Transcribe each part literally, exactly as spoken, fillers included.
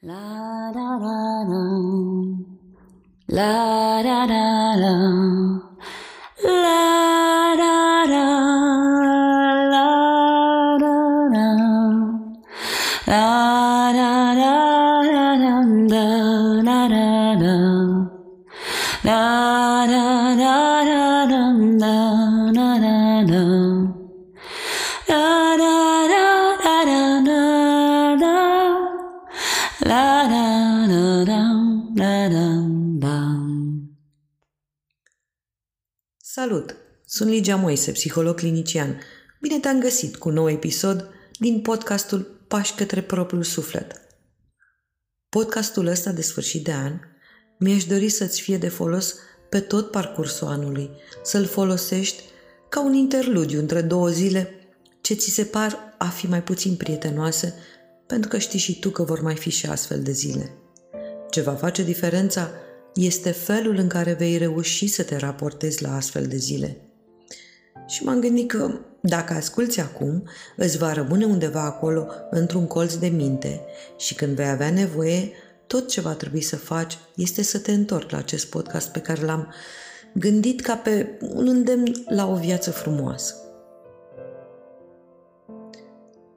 La da da da, la da da da, la da da, la da da, la da da da da da da, la da da da da da da da. La da da da da da da. Salut! Sunt Ligia Moise, psiholog clinician. Bine te-am găsit cu un nou episod din podcastul Paș către propriul suflet. Podcastul ăsta de sfârșit de an mi-aș dori să-ți fie de folos pe tot parcursul anului, să-l folosești ca un interludiu între două zile ce ți se par a fi mai puțin prietenoase, pentru că știi și tu că vor mai fi și astfel de zile. Ce va face diferența este felul în care vei reuși să te raportezi la astfel de zile. Și m-am gândit că, dacă asculți acum, îți va rămâne undeva acolo, într-un colț de minte, și când vei avea nevoie, tot ce va trebui să faci este să te întorci la acest podcast pe care l-am gândit ca pe un îndemn la o viață frumoasă.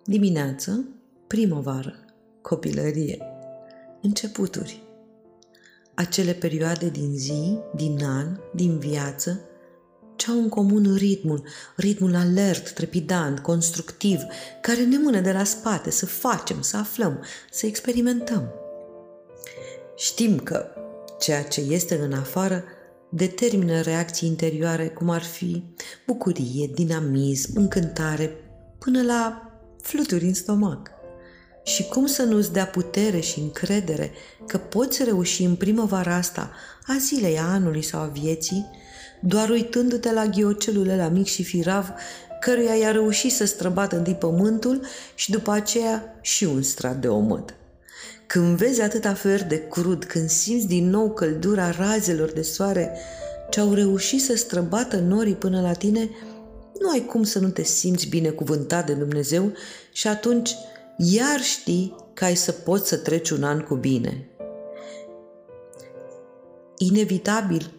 Dimineață, primăvară, copilărie, începuturi. Acele perioade din zi, din an, din viață, ce au în comun ritmul, ritmul alert, trepidant, constructiv, care ne mână de la spate să facem, să aflăm, să experimentăm. Știm că ceea ce este în afară determină reacții interioare, cum ar fi bucurie, dinamism, încântare, până la fluturi în stomac. Și cum să nu-ți dea putere și încredere că poți reuși în primăvara asta, a zilei, a anului sau a vieții, doar uitându-te la ghiocelul ăla mic și firav, căruia i-a reușit să străbată întâi pământul și după aceea și un strat de omăt. Când vezi atâta fer de crud, când simți din nou căldura razelor de soare ce au reușit să străbată norii până la tine, nu ai cum să nu te simți binecuvântat de Dumnezeu și atunci iar știi că ai să poți să treci un an cu bine. Inevitabil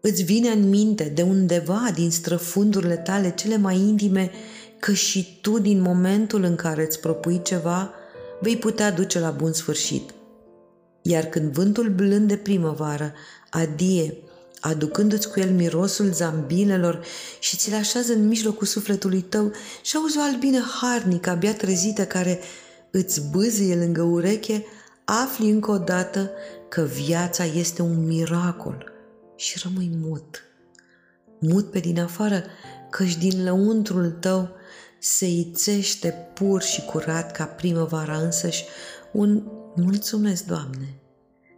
îți vine în minte de undeva din străfundurile tale cele mai intime că și tu din momentul în care îți propui ceva vei putea duce la bun sfârșit. Iar când vântul blând de primăvară adie, aducându-ți cu el mirosul zambilelor și ți-l așează în mijlocul sufletului tău și auzi o albină harnică, abia trezită, care îți bâzâie lângă ureche, afli încă o dată că viața este un miracol și rămâi mut. Mut pe din afară, căci din lăuntrul tău se ițește pur și curat ca primăvara însăși un mulțumesc, Doamne.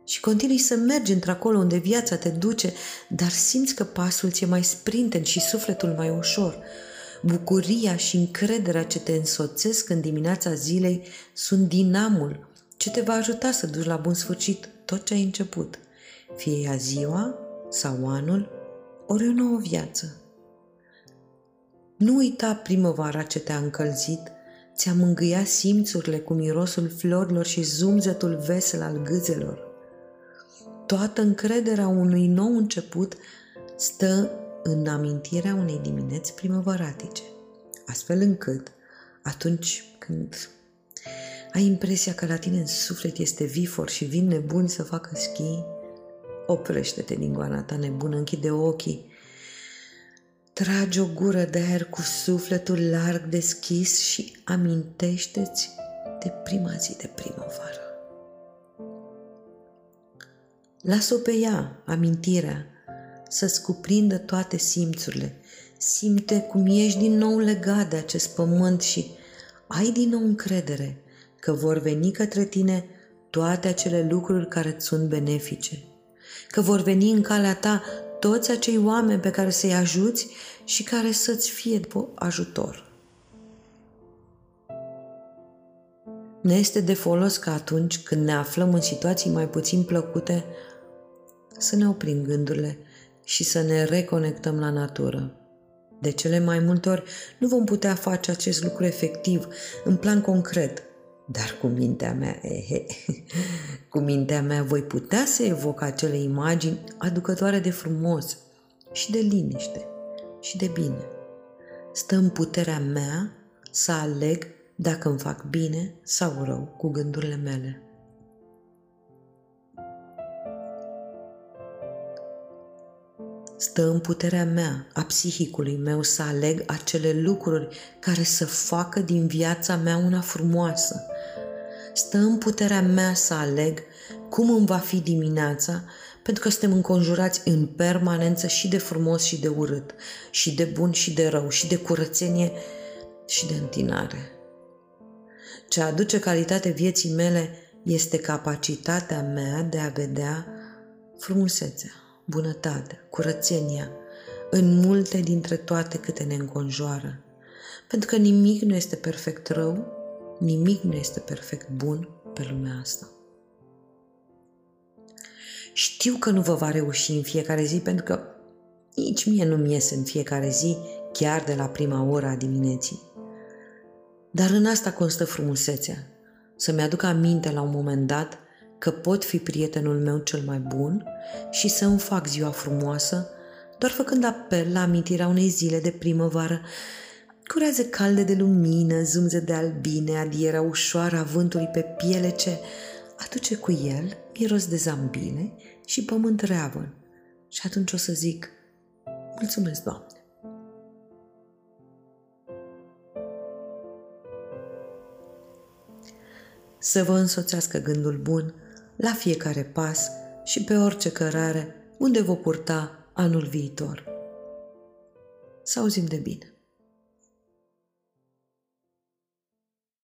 Și continui să mergi într-acolo unde viața te duce, dar simți că pasul ți-e mai sprinten și sufletul mai ușor. Bucuria și încrederea ce te însoțesc în dimineața zilei sunt dinamul ce te va ajuta să duci la bun sfârșit tot ce ai început, fie ea ziua sau anul, ori o nouă viață. Nu uita primăvara ce te-a încălzit, ți-a mângâiat simțurile cu mirosul florilor și zumzetul vesel al gâzelor. Toată încrederea unui nou început stă în amintirea unei dimineți primăvaratice, astfel încât, atunci când ai impresia că la tine în suflet este vifor și vin nebuni să facă schi, oprește-te din goana ta nebună, închide ochii, trage o gură de aer cu sufletul larg deschis și amintește-ți de prima zi de primăvară. Lasă-o pe ea, amintirea, să-ți cuprindă toate simțurile. Simte cum ești din nou legat de acest pământ și ai din nou încredere că vor veni către tine toate acele lucruri care îți sunt benefice, că vor veni în calea ta toți acei oameni pe care să-i ajuți și care să-ți fie după ajutor. Ne este de folos că atunci când ne aflăm în situații mai puțin plăcute, să ne oprim gândurile și să ne reconectăm la natură. De cele mai multe ori nu vom putea face acest lucru efectiv, în plan concret, Dar cu mintea mea, ehe, cu mintea mea voi putea să evoc acele imagini aducătoare de frumos și de liniște și de bine. Stă în puterea mea să aleg dacă îmi fac bine sau rău cu gândurile mele. Stă în puterea mea, a psihicului meu, să aleg acele lucruri care să facă din viața mea una frumoasă. Stă în puterea mea să aleg cum îmi va fi dimineața, pentru că suntem înconjurați în permanență și de frumos și de urât, și de bun și de rău, și de curățenie și de întinare. Ce aduce calitate vieții mele este capacitatea mea de a vedea frumusețea, bunătatea, curățenia, în multe dintre toate câte ne înconjoară. Pentru că nimic nu este perfect rău, nimic nu este perfect bun pe lumea asta. Știu că nu vă va reuși în fiecare zi, pentru că nici mie nu-mi iese în fiecare zi, chiar de la prima oră a dimineții. Dar în asta constă frumusețea, să-mi aduc aminte la un moment dat că pot fi prietenul meu cel mai bun și să îmi fac ziua frumoasă, doar făcând apel la amintirea unei zile de primăvară, cu raze calde de lumină, zumze de albine, adierea ușoară a vântului pe piele ce aduce cu el miros de zambine și pământ reavăn. Și atunci o să zic: mulțumesc, Doamne! Să vă însoțească gândul bun la fiecare pas și pe orice cărare unde vă purta anul viitor. Să auzim de bine!